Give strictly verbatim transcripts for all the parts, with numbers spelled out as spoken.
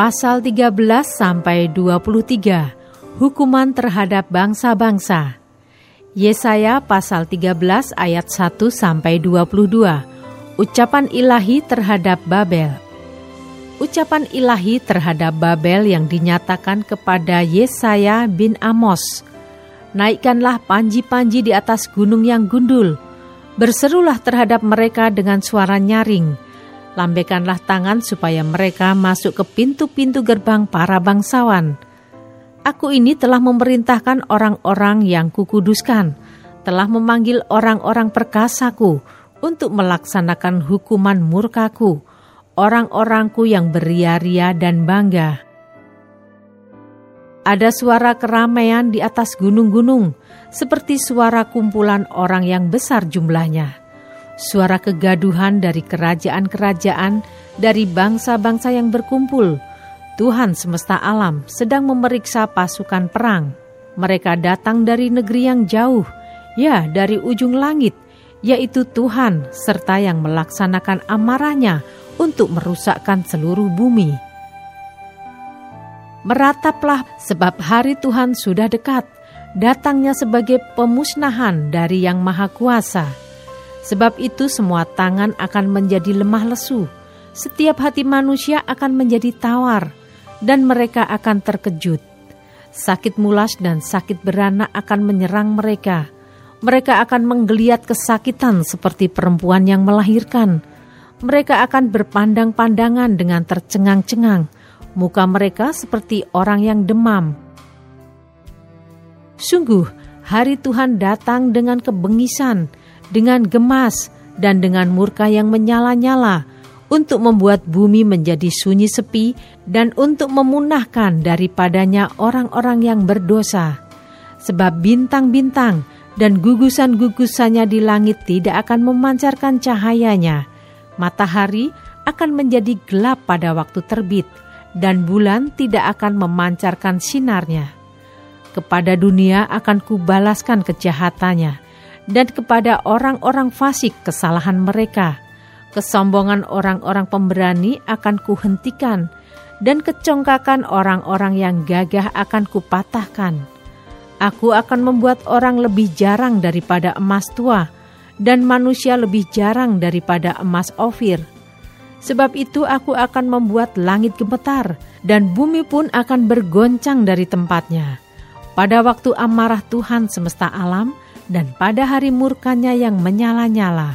Pasal tiga belas sampai dua puluh tiga, hukuman terhadap bangsa-bangsa. Yesaya pasal tiga belas ayat satu sampai dua puluh dua, ucapan ilahi terhadap Babel. Ucapan ilahi terhadap Babel yang dinyatakan kepada Yesaya bin Amos. Naikkanlah panji-panji di atas gunung yang gundul, berserulah terhadap mereka dengan suara nyaring. Lambaikanlah tangan supaya mereka masuk ke pintu-pintu gerbang para bangsawan. Aku ini telah memerintahkan orang-orang yang kukuduskan, telah memanggil orang-orang perkasaku untuk melaksanakan hukuman murkaku, orang-orangku yang beria-ria dan bangga. Ada suara keramaian di atas gunung-gunung, seperti suara kumpulan orang yang besar jumlahnya. Suara kegaduhan dari kerajaan-kerajaan, dari bangsa-bangsa yang berkumpul. Tuhan semesta alam sedang memeriksa pasukan perang. Mereka datang dari negeri yang jauh, ya dari ujung langit, yaitu Tuhan serta yang melaksanakan amarahnya untuk merusakkan seluruh bumi. Merataplah sebab hari Tuhan sudah dekat, datangnya sebagai pemusnahan dari Yang Maha Kuasa. Sebab itu semua tangan akan menjadi lemah lesu, setiap hati manusia akan menjadi tawar, dan mereka akan terkejut. Sakit mulas dan sakit beranak akan menyerang mereka. Mereka akan menggeliat kesakitan seperti perempuan yang melahirkan. Mereka akan berpandang-pandangan dengan tercengang-cengang, muka mereka seperti orang yang demam. Sungguh, hari Tuhan datang dengan kebengisan, dengan gemas dan dengan murka yang menyala-nyala, untuk membuat bumi menjadi sunyi sepi dan untuk memunahkan daripadanya orang-orang yang berdosa. Sebab bintang-bintang dan gugusan-gugusannya di langit tidak akan memancarkan cahayanya. Matahari akan menjadi gelap pada waktu terbit, dan bulan tidak akan memancarkan sinarnya. Kepada dunia akan kubalaskan kejahatannya, dan kepada orang-orang fasik kesalahan mereka. Kesombongan orang-orang pemberani akan kuhentikan, dan kecongkakan orang-orang yang gagah akan kupatahkan. Aku akan membuat orang lebih jarang daripada emas tua, dan manusia lebih jarang daripada emas ofir. Sebab itu aku akan membuat langit gemetar, dan bumi pun akan bergoncang dari tempatnya. Pada waktu amarah Tuhan semesta alam, dan pada hari murkanya yang menyala-nyala.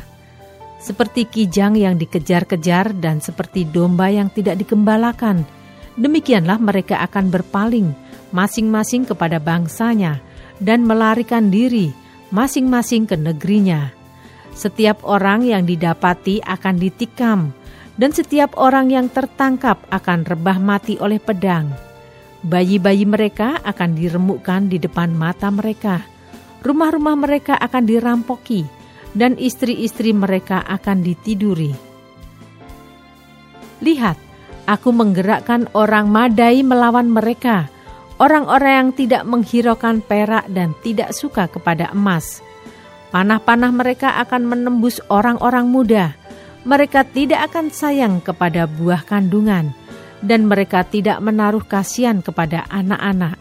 Seperti kijang yang dikejar-kejar dan seperti domba yang tidak digembalakan, demikianlah mereka akan berpaling masing-masing kepada bangsanya dan melarikan diri masing-masing ke negerinya. Setiap orang yang didapati akan ditikam, dan setiap orang yang tertangkap akan rebah mati oleh pedang. Bayi-bayi mereka akan diremukkan di depan mata mereka. Rumah-rumah mereka akan dirampoki, dan istri-istri mereka akan ditiduri. Lihat, aku menggerakkan orang Madai melawan mereka, orang-orang yang tidak menghiraukan perak dan tidak suka kepada emas. Panah-panah mereka akan menembus orang-orang muda. Mereka tidak akan sayang kepada buah kandungan, dan mereka tidak menaruh kasihan kepada anak-anak.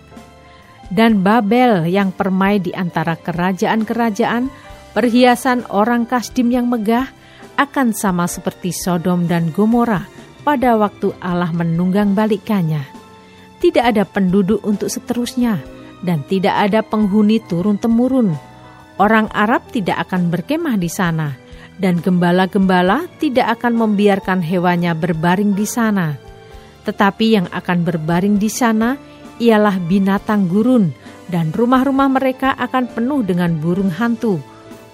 Dan Babel yang permai di antara kerajaan-kerajaan, perhiasan orang Kasdim yang megah, akan sama seperti Sodom dan Gomora pada waktu Allah menunggang balikannya. Tidak ada penduduk untuk seterusnya, dan tidak ada penghuni turun-temurun. Orang Arab tidak akan berkemah di sana, dan gembala-gembala tidak akan membiarkan hewannya berbaring di sana. Tetapi yang akan berbaring di sana ialah binatang gurun, dan rumah-rumah mereka akan penuh dengan burung hantu.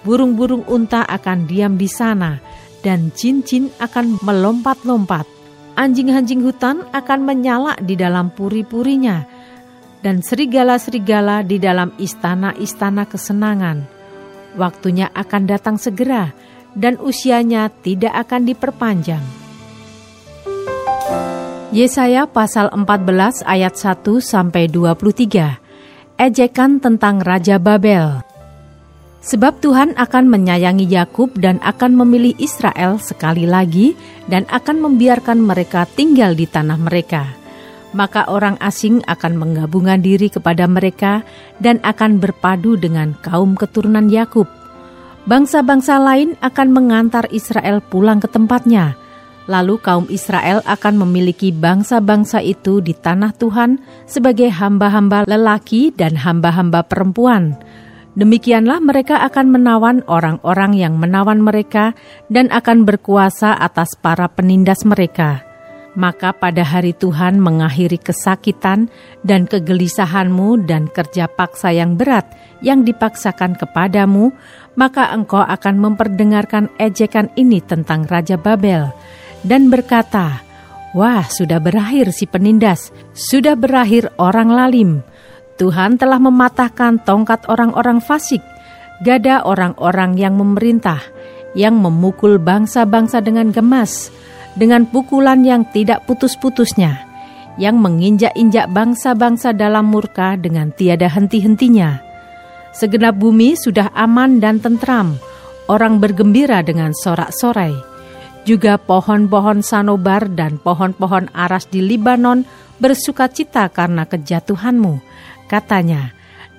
burung-burung unta akan diam di sana, dan jin-jin akan melompat-lompat. Anjing-anjing hutan akan menyala di dalam puri-purinya, dan serigala-serigala di dalam istana-istana kesenangan. Waktunya akan datang segera, dan usianya tidak akan diperpanjang. Yesaya pasal empat belas ayat satu sampai dua puluh tiga. Ejekan tentang Raja Babel. Sebab Tuhan akan menyayangi Yakub dan akan memilih Israel sekali lagi, dan akan membiarkan mereka tinggal di tanah mereka. Maka orang asing akan menggabungkan diri kepada mereka dan akan berpadu dengan kaum keturunan Yakub. Bangsa-bangsa lain akan mengantar Israel pulang ke tempatnya. Lalu kaum Israel akan memiliki bangsa-bangsa itu di tanah Tuhan sebagai hamba-hamba lelaki dan hamba-hamba perempuan. Demikianlah mereka akan menawan orang-orang yang menawan mereka dan akan berkuasa atas para penindas mereka. Maka pada hari Tuhan mengakhiri kesakitan dan kegelisahanmu dan kerja paksa yang berat yang dipaksakan kepadamu, maka engkau akan memperdengarkan ejekan ini tentang Raja Babel, dan berkata, "Wah, sudah berakhir si penindas, sudah berakhir orang lalim. Tuhan telah mematahkan tongkat orang-orang fasik, gada orang-orang yang memerintah, yang memukul bangsa-bangsa dengan gemas, dengan pukulan yang tidak putus-putusnya, yang menginjak-injak bangsa-bangsa dalam murka dengan tiada henti-hentinya. Segenap bumi sudah aman dan tentram, orang bergembira dengan sorak-sorai. Juga pohon-pohon sanobar dan pohon-pohon aras di Libanon bersuka cita karena kejatuhanmu," katanya.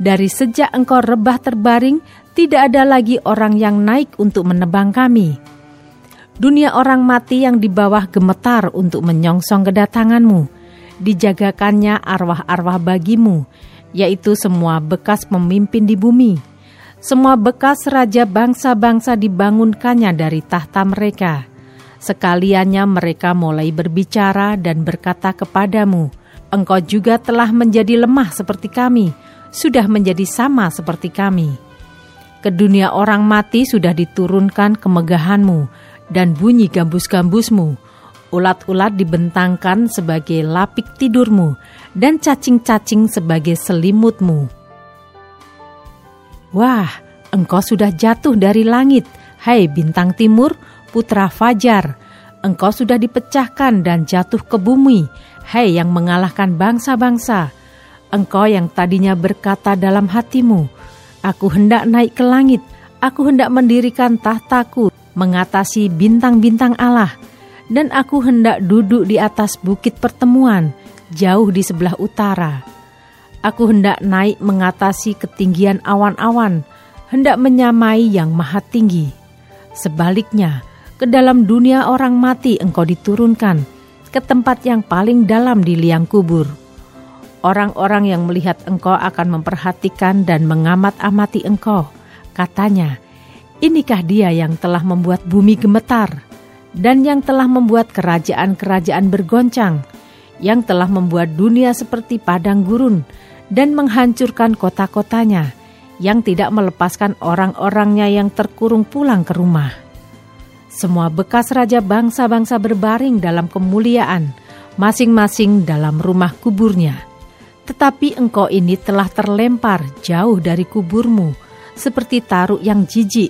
"Dari sejak engkau rebah terbaring, tidak ada lagi orang yang naik untuk menebang kami. Dunia orang mati yang di bawah gemetar untuk menyongsong kedatanganmu. Dijagakannya arwah-arwah bagimu, yaitu semua bekas pemimpin di bumi. Semua bekas raja bangsa-bangsa dibangunkannya dari tahta mereka. Sekaliannya mereka mulai berbicara dan berkata kepadamu, engkau juga telah menjadi lemah seperti kami, sudah menjadi sama seperti kami. Ke dunia orang mati sudah diturunkan kemegahanmu dan bunyi gambus-gambusmu, ulat-ulat dibentangkan sebagai lapik tidurmu, dan cacing-cacing sebagai selimutmu. Wah, engkau sudah jatuh dari langit, hai bintang timur, putra fajar. Engkau sudah dipecahkan dan jatuh ke bumi, hai yang mengalahkan bangsa-bangsa. Engkau yang tadinya berkata dalam hatimu, aku hendak naik ke langit, aku hendak mendirikan tahtaku mengatasi bintang-bintang Allah, dan aku hendak duduk di atas bukit pertemuan, jauh di sebelah utara. Aku hendak naik mengatasi ketinggian awan-awan, hendak menyamai yang maha tinggi. Sebaliknya, ke dalam dunia orang mati engkau diturunkan, ke tempat yang paling dalam di liang kubur. Orang-orang yang melihat engkau akan memperhatikan dan mengamat-amati engkau," katanya. "Inikah dia yang telah membuat bumi gemetar, dan yang telah membuat kerajaan-kerajaan bergoncang, yang telah membuat dunia seperti padang gurun, dan menghancurkan kota-kotanya, yang tidak melepaskan orang-orangnya yang terkurung pulang ke rumah. Semua bekas raja bangsa-bangsa berbaring dalam kemuliaan, masing-masing dalam rumah kuburnya. Tetapi engkau ini telah terlempar jauh dari kuburmu, seperti taruk yang jijik,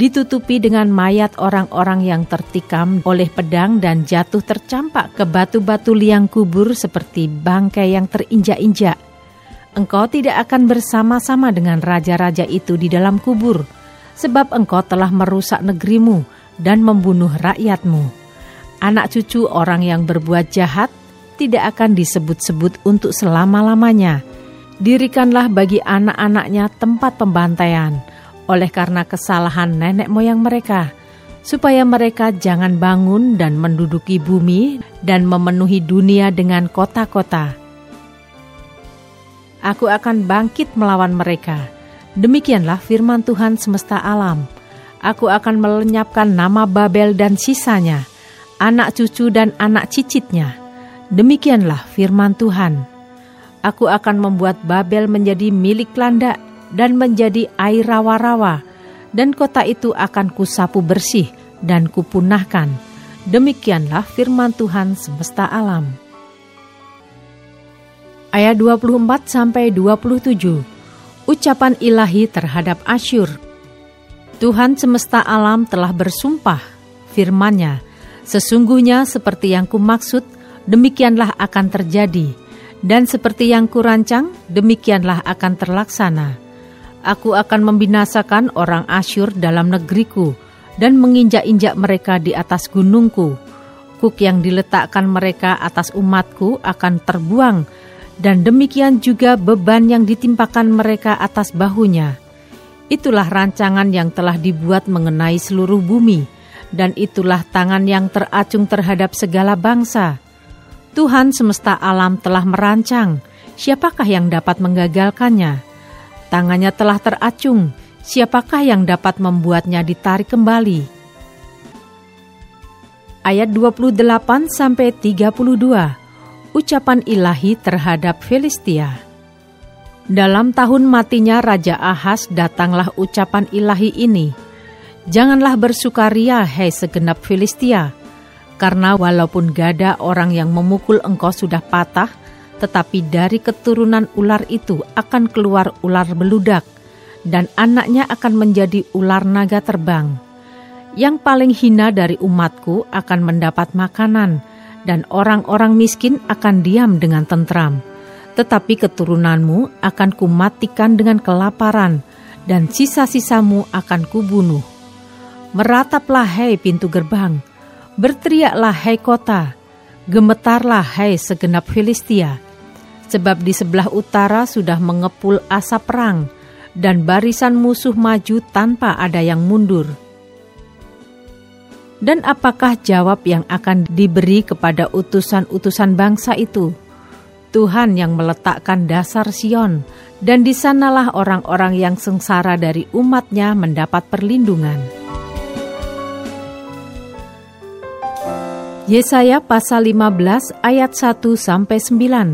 ditutupi dengan mayat orang-orang yang tertikam oleh pedang dan jatuh tercampak ke batu-batu liang kubur seperti bangkai yang terinjak-injak. Engkau tidak akan bersama-sama dengan raja-raja itu di dalam kubur, sebab engkau telah merusak negerimu dan membunuh rakyatmu. Anak cucu orang yang berbuat jahat tidak akan disebut-sebut untuk selama-lamanya. Dirikanlah bagi anak-anaknya tempat pembantaian oleh karena kesalahan nenek moyang mereka, supaya mereka jangan bangun dan menduduki bumi dan memenuhi dunia dengan kota-kota. Aku akan bangkit melawan mereka. Demikianlah firman Tuhan semesta alam. Aku akan melenyapkan nama Babel dan sisanya, anak cucu dan anak cicitnya. Demikianlah firman Tuhan. Aku akan membuat Babel menjadi milik landak, dan menjadi air rawa-rawa, dan kota itu akan kusapu bersih dan kupunahkan. Demikianlah firman Tuhan semesta alam. Ayat dua puluh empat sampai dua puluh tujuh. Ucapan ilahi terhadap Asyur. Tuhan semesta alam telah bersumpah, firman-Nya, sesungguhnya seperti yang kumaksud, demikianlah akan terjadi, dan seperti yang kurancang, demikianlah akan terlaksana. Aku akan membinasakan orang Asyur dalam negeriku, dan menginjak-injak mereka di atas gunungku. Kuk yang diletakkan mereka atas umatku akan terbuang, dan demikian juga beban yang ditimpakan mereka atas bahunya. Itulah rancangan yang telah dibuat mengenai seluruh bumi, dan itulah tangan yang teracung terhadap segala bangsa. Tuhan semesta alam telah merancang, siapakah yang dapat menggagalkannya? Tangannya telah teracung, siapakah yang dapat membuatnya ditarik kembali? Ayat dua puluh delapan sampai tiga puluh dua. Ucapan ilahi terhadap Filistia. Dalam tahun matinya Raja Ahaz datanglah ucapan ilahi ini. Janganlah bersukaria, hei segenap Filistia, karena walaupun gada orang yang memukul engkau sudah patah, tetapi dari keturunan ular itu akan keluar ular beludak, dan anaknya akan menjadi ular naga terbang. Yang paling hina dari umatku akan mendapat makanan, dan orang-orang miskin akan diam dengan tentram. Tetapi keturunanmu akan kumatikan dengan kelaparan, dan sisa-sisamu akan kubunuh. Merataplah, hai pintu gerbang, berteriaklah, hai kota, gemetarlah, hai segenap Filistia. Sebab di sebelah utara sudah mengepul asap perang, dan barisan musuh maju tanpa ada yang mundur. Dan apakah jawab yang akan diberi kepada utusan-utusan bangsa itu? Tuhan yang meletakkan dasar Sion, dan di sanalah orang-orang yang sengsara dari umatnya mendapat perlindungan. Yesaya pasal lima belas ayat satu sampai sembilan.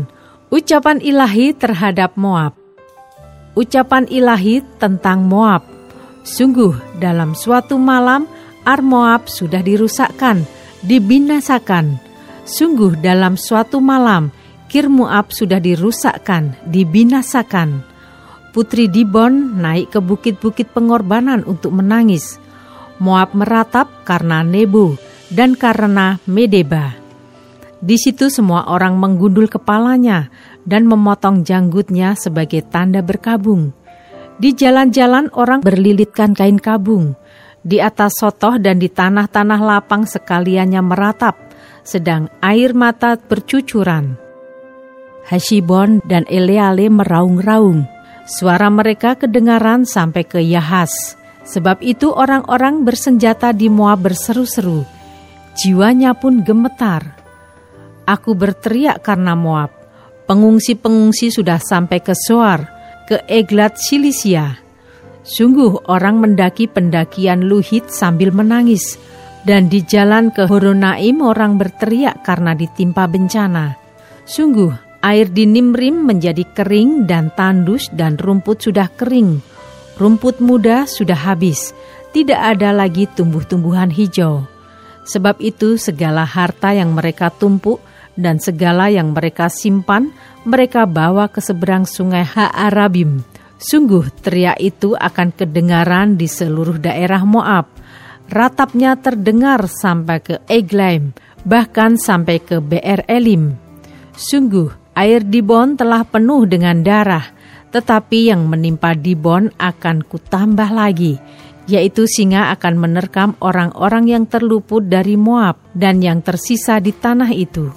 Ucapan ilahi terhadap Moab. Ucapan ilahi tentang Moab. Sungguh dalam suatu malam Ar Moab sudah dirusakkan, dibinasakan. Sungguh dalam suatu malam, Kir Moab sudah dirusakkan, dibinasakan. Putri Dibon naik ke bukit-bukit pengorbanan untuk menangis. Moab meratap karena Nebo dan karena Medeba. Di situ semua orang menggundul kepalanya dan memotong janggutnya sebagai tanda berkabung. Di jalan-jalan orang berlilitkan kain kabung. Di atas sotoh dan di tanah-tanah lapang sekaliannya meratap, sedang air mata bercucuran. Hasibon dan Eleale meraung-raung. Suara mereka kedengaran sampai ke Yahas. Sebab itu orang-orang bersenjata di Moab berseru-seru. Jiwanya pun gemetar. Aku berteriak karena Moab. Pengungsi-pengungsi sudah sampai ke Soar, ke Eglat Silisia. Sungguh orang mendaki pendakian Luhit sambil menangis, dan di jalan ke Horonaim orang berteriak karena ditimpa bencana. Sungguh air di Nimrim menjadi kering dan tandus, dan rumput sudah kering. Rumput muda sudah habis, tidak ada lagi tumbuh-tumbuhan hijau. Sebab itu segala harta yang mereka tumpuk dan segala yang mereka simpan, mereka bawa ke seberang sungai Haarabim. Sungguh teriak itu akan kedengaran di seluruh daerah Moab. Ratapnya terdengar sampai ke Eglaim, bahkan sampai ke Beer Elim. Sungguh air Dibon telah penuh dengan darah, tetapi yang menimpa Dibon akan kutambah lagi, yaitu singa akan menerkam orang-orang yang terluput dari Moab dan yang tersisa di tanah itu.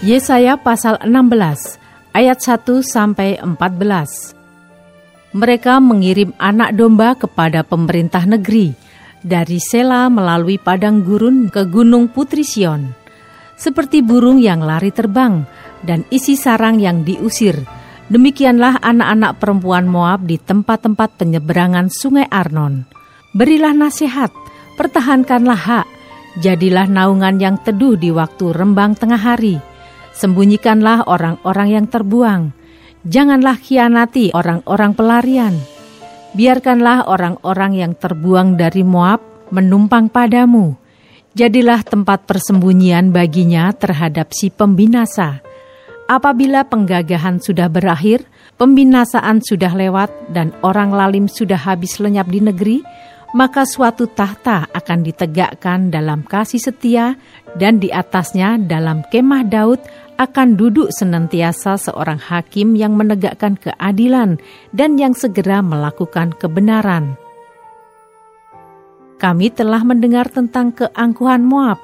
Yesaya pasal enam belas ayat satu sampai empat belas. Mereka mengirim anak domba kepada pemerintah negeri dari Sela melalui padang gurun ke gunung Putri Sion, seperti burung yang lari terbang dan isi sarang yang diusir. Demikianlah anak-anak perempuan Moab di tempat-tempat penyeberangan Sungai Arnon. Berilah nasihat, pertahankanlah hak, jadilah naungan yang teduh di waktu rembang tengah hari. Sembunyikanlah orang-orang yang terbuang. Janganlah khianati orang-orang pelarian. Biarkanlah orang-orang yang terbuang dari Moab menumpang padamu. Jadilah tempat persembunyian baginya terhadap si pembinasa. Apabila penggagahan sudah berakhir, pembinasaan sudah lewat, dan orang lalim sudah habis lenyap di negeri, maka suatu tahta akan ditegakkan dalam kasih setia, dan di atasnya dalam kemah Daud akan duduk senantiasa seorang hakim yang menegakkan keadilan dan yang segera melakukan kebenaran. Kami telah mendengar tentang keangkuhan Moab,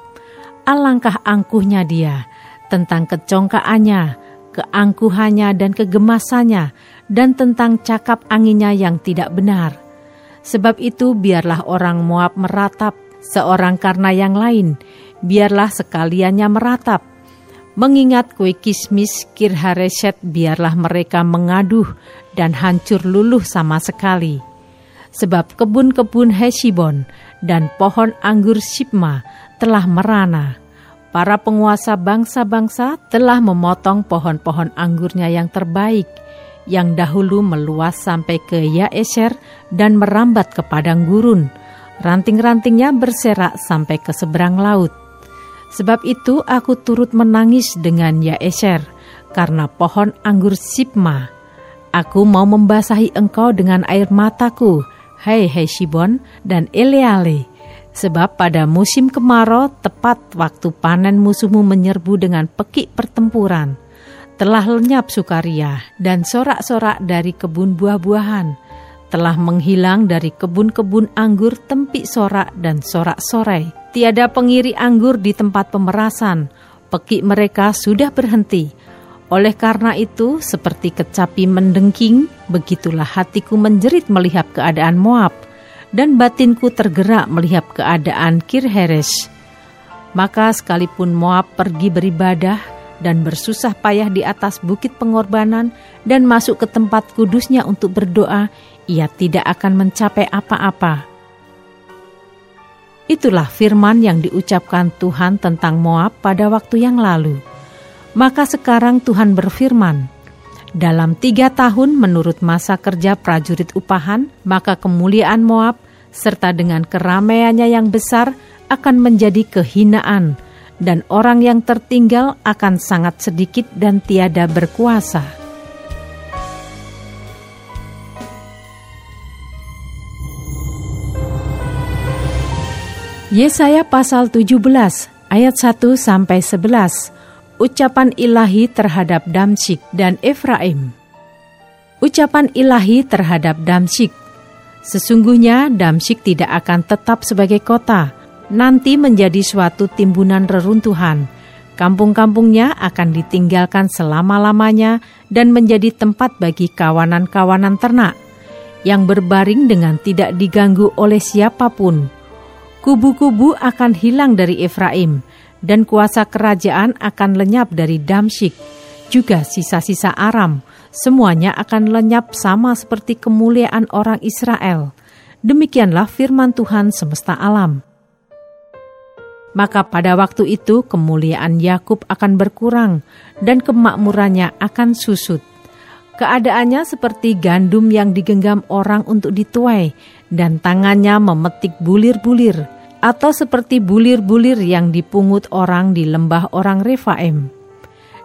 alangkah angkuhnya dia, tentang kecongkaannya, keangkuhannya dan kegemasannya, dan tentang cakap anginnya yang tidak benar. Sebab itu biarlah orang Moab meratap, seorang karena yang lain, biarlah sekaliannya meratap. Mengingat kue kismis Kirhareset, biarlah mereka mengaduh dan hancur luluh sama sekali. Sebab kebun-kebun Hesibon dan pohon anggur Sibma telah merana. Para penguasa bangsa-bangsa telah memotong pohon-pohon anggurnya yang terbaik, yang dahulu meluas sampai ke Yaeser dan merambat ke padang gurun. Ranting-rantingnya berserak sampai ke seberang laut. Sebab itu aku turut menangis dengan Yaeser, karena pohon anggur Sibma. Aku mau membasahi engkau dengan air mataku, hai Hesibon dan Eleale. Sebab pada musim kemarau, tepat waktu panen musuhmu menyerbu dengan pekik pertempuran. Telah lenyap sukaria dan sorak-sorak dari kebun buah-buahan. Telah menghilang dari kebun-kebun anggur tempik sorak dan sorak-sorai. Tiada pengiri anggur di tempat pemerasan. Pekik mereka sudah berhenti. Oleh karena itu, seperti kecapi mendengking, begitulah hatiku menjerit melihat keadaan Moab. Dan batinku tergerak melihat keadaan Kirheres. Maka sekalipun Moab pergi beribadah dan bersusah payah di atas bukit pengorbanan dan masuk ke tempat kudusnya untuk berdoa, ia tidak akan mencapai apa-apa. Itulah firman yang diucapkan Tuhan tentang Moab pada waktu yang lalu. Maka sekarang Tuhan berfirman, dalam tiga tahun menurut masa kerja prajurit upahan, maka kemuliaan Moab serta dengan keramaiannya yang besar akan menjadi kehinaan, dan orang yang tertinggal akan sangat sedikit dan tiada berkuasa. Yesaya pasal tujuh belas ayat satu sampai sebelas. Ucapan ilahi terhadap Damsyik dan Efraim. Ucapan ilahi terhadap Damsyik. Sesungguhnya Damsyik tidak akan tetap sebagai kota, nanti menjadi suatu timbunan reruntuhan. Kampung-kampungnya akan ditinggalkan selama-lamanya dan menjadi tempat bagi kawanan-kawanan ternak, yang berbaring dengan tidak diganggu oleh siapapun. Kubu-kubu akan hilang dari Efraim, dan kuasa kerajaan akan lenyap dari Damsyik. Juga sisa-sisa Aram, semuanya akan lenyap sama seperti kemuliaan orang Israel. Demikianlah firman Tuhan semesta alam. Maka pada waktu itu kemuliaan Yakub akan berkurang, dan kemakmurannya akan susut. Keadaannya seperti gandum yang digenggam orang untuk dituai, dan tangannya memetik bulir-bulir, atau seperti bulir-bulir yang dipungut orang di lembah orang Refaim.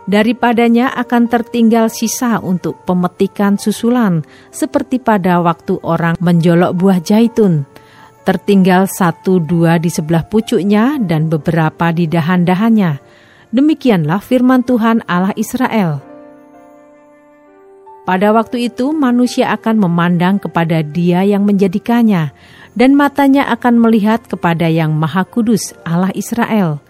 Daripadanya akan tertinggal sisa untuk pemetikan susulan, seperti pada waktu orang menjolok buah jaitun. Tertinggal satu dua di sebelah pucuknya dan beberapa di dahan-dahannya. Demikianlah firman Tuhan Allah Israel. Pada waktu itu manusia akan memandang kepada Dia yang menjadikannya, dan matanya akan melihat kepada Yang Maha Kudus Allah Israel.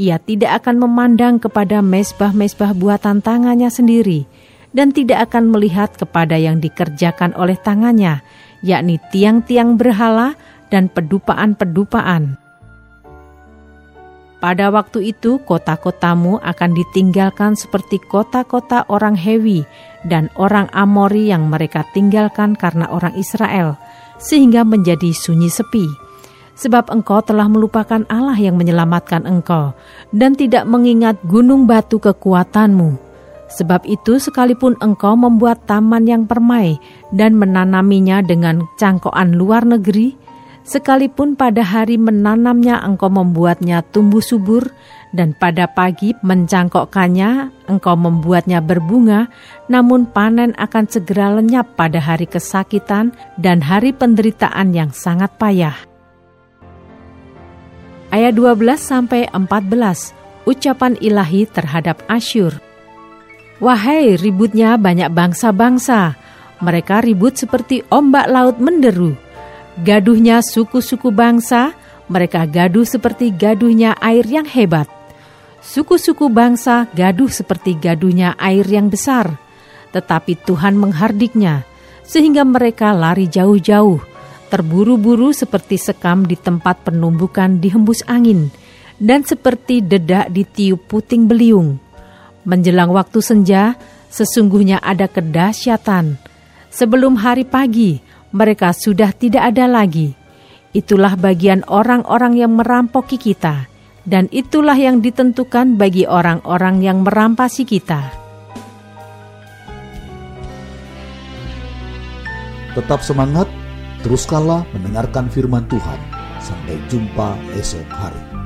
Ia tidak akan memandang kepada mesbah-mesbah buatan tangannya sendiri, dan tidak akan melihat kepada yang dikerjakan oleh tangannya, yakni tiang-tiang berhala dan pedupaan-pedupaan. Pada waktu itu kota-kotamu akan ditinggalkan seperti kota-kota orang Hewi dan orang Amori yang mereka tinggalkan karena orang Israel, sehingga menjadi sunyi sepi. sebab engkau telah melupakan Allah yang menyelamatkan engkau, dan tidak mengingat gunung batu kekuatanmu. Sebab itu sekalipun engkau membuat taman yang permai dan menanaminya dengan cangkokan luar negeri, sekalipun pada hari menanamnya engkau membuatnya tumbuh subur, dan pada pagi mencangkokkannya engkau membuatnya berbunga, namun panen akan segera lenyap pada hari kesakitan dan hari penderitaan yang sangat payah. Ayat dua belas sampai empat belas, ucapan ilahi terhadap Asyur. Wahai ributnya banyak bangsa-bangsa, mereka ribut seperti ombak laut menderu. Gaduhnya suku-suku bangsa, mereka gaduh seperti gaduhnya air yang hebat. Suku-suku bangsa gaduh seperti gaduhnya air yang besar. Tetapi Tuhan menghardiknya, sehingga mereka lari jauh-jauh, terburu-buru seperti sekam di tempat penumbukan dihembus angin, dan seperti dedak ditiup puting beliung. Menjelang waktu senja, sesungguhnya ada kedahsyatan. Sebelum hari pagi, mereka sudah tidak ada lagi. Itulah bagian orang-orang yang merampoki kita, dan itulah yang ditentukan bagi orang-orang yang merampasi kita. Tetap semangat. Teruskanlah mendengarkan firman Tuhan. Sampai jumpa esok hari.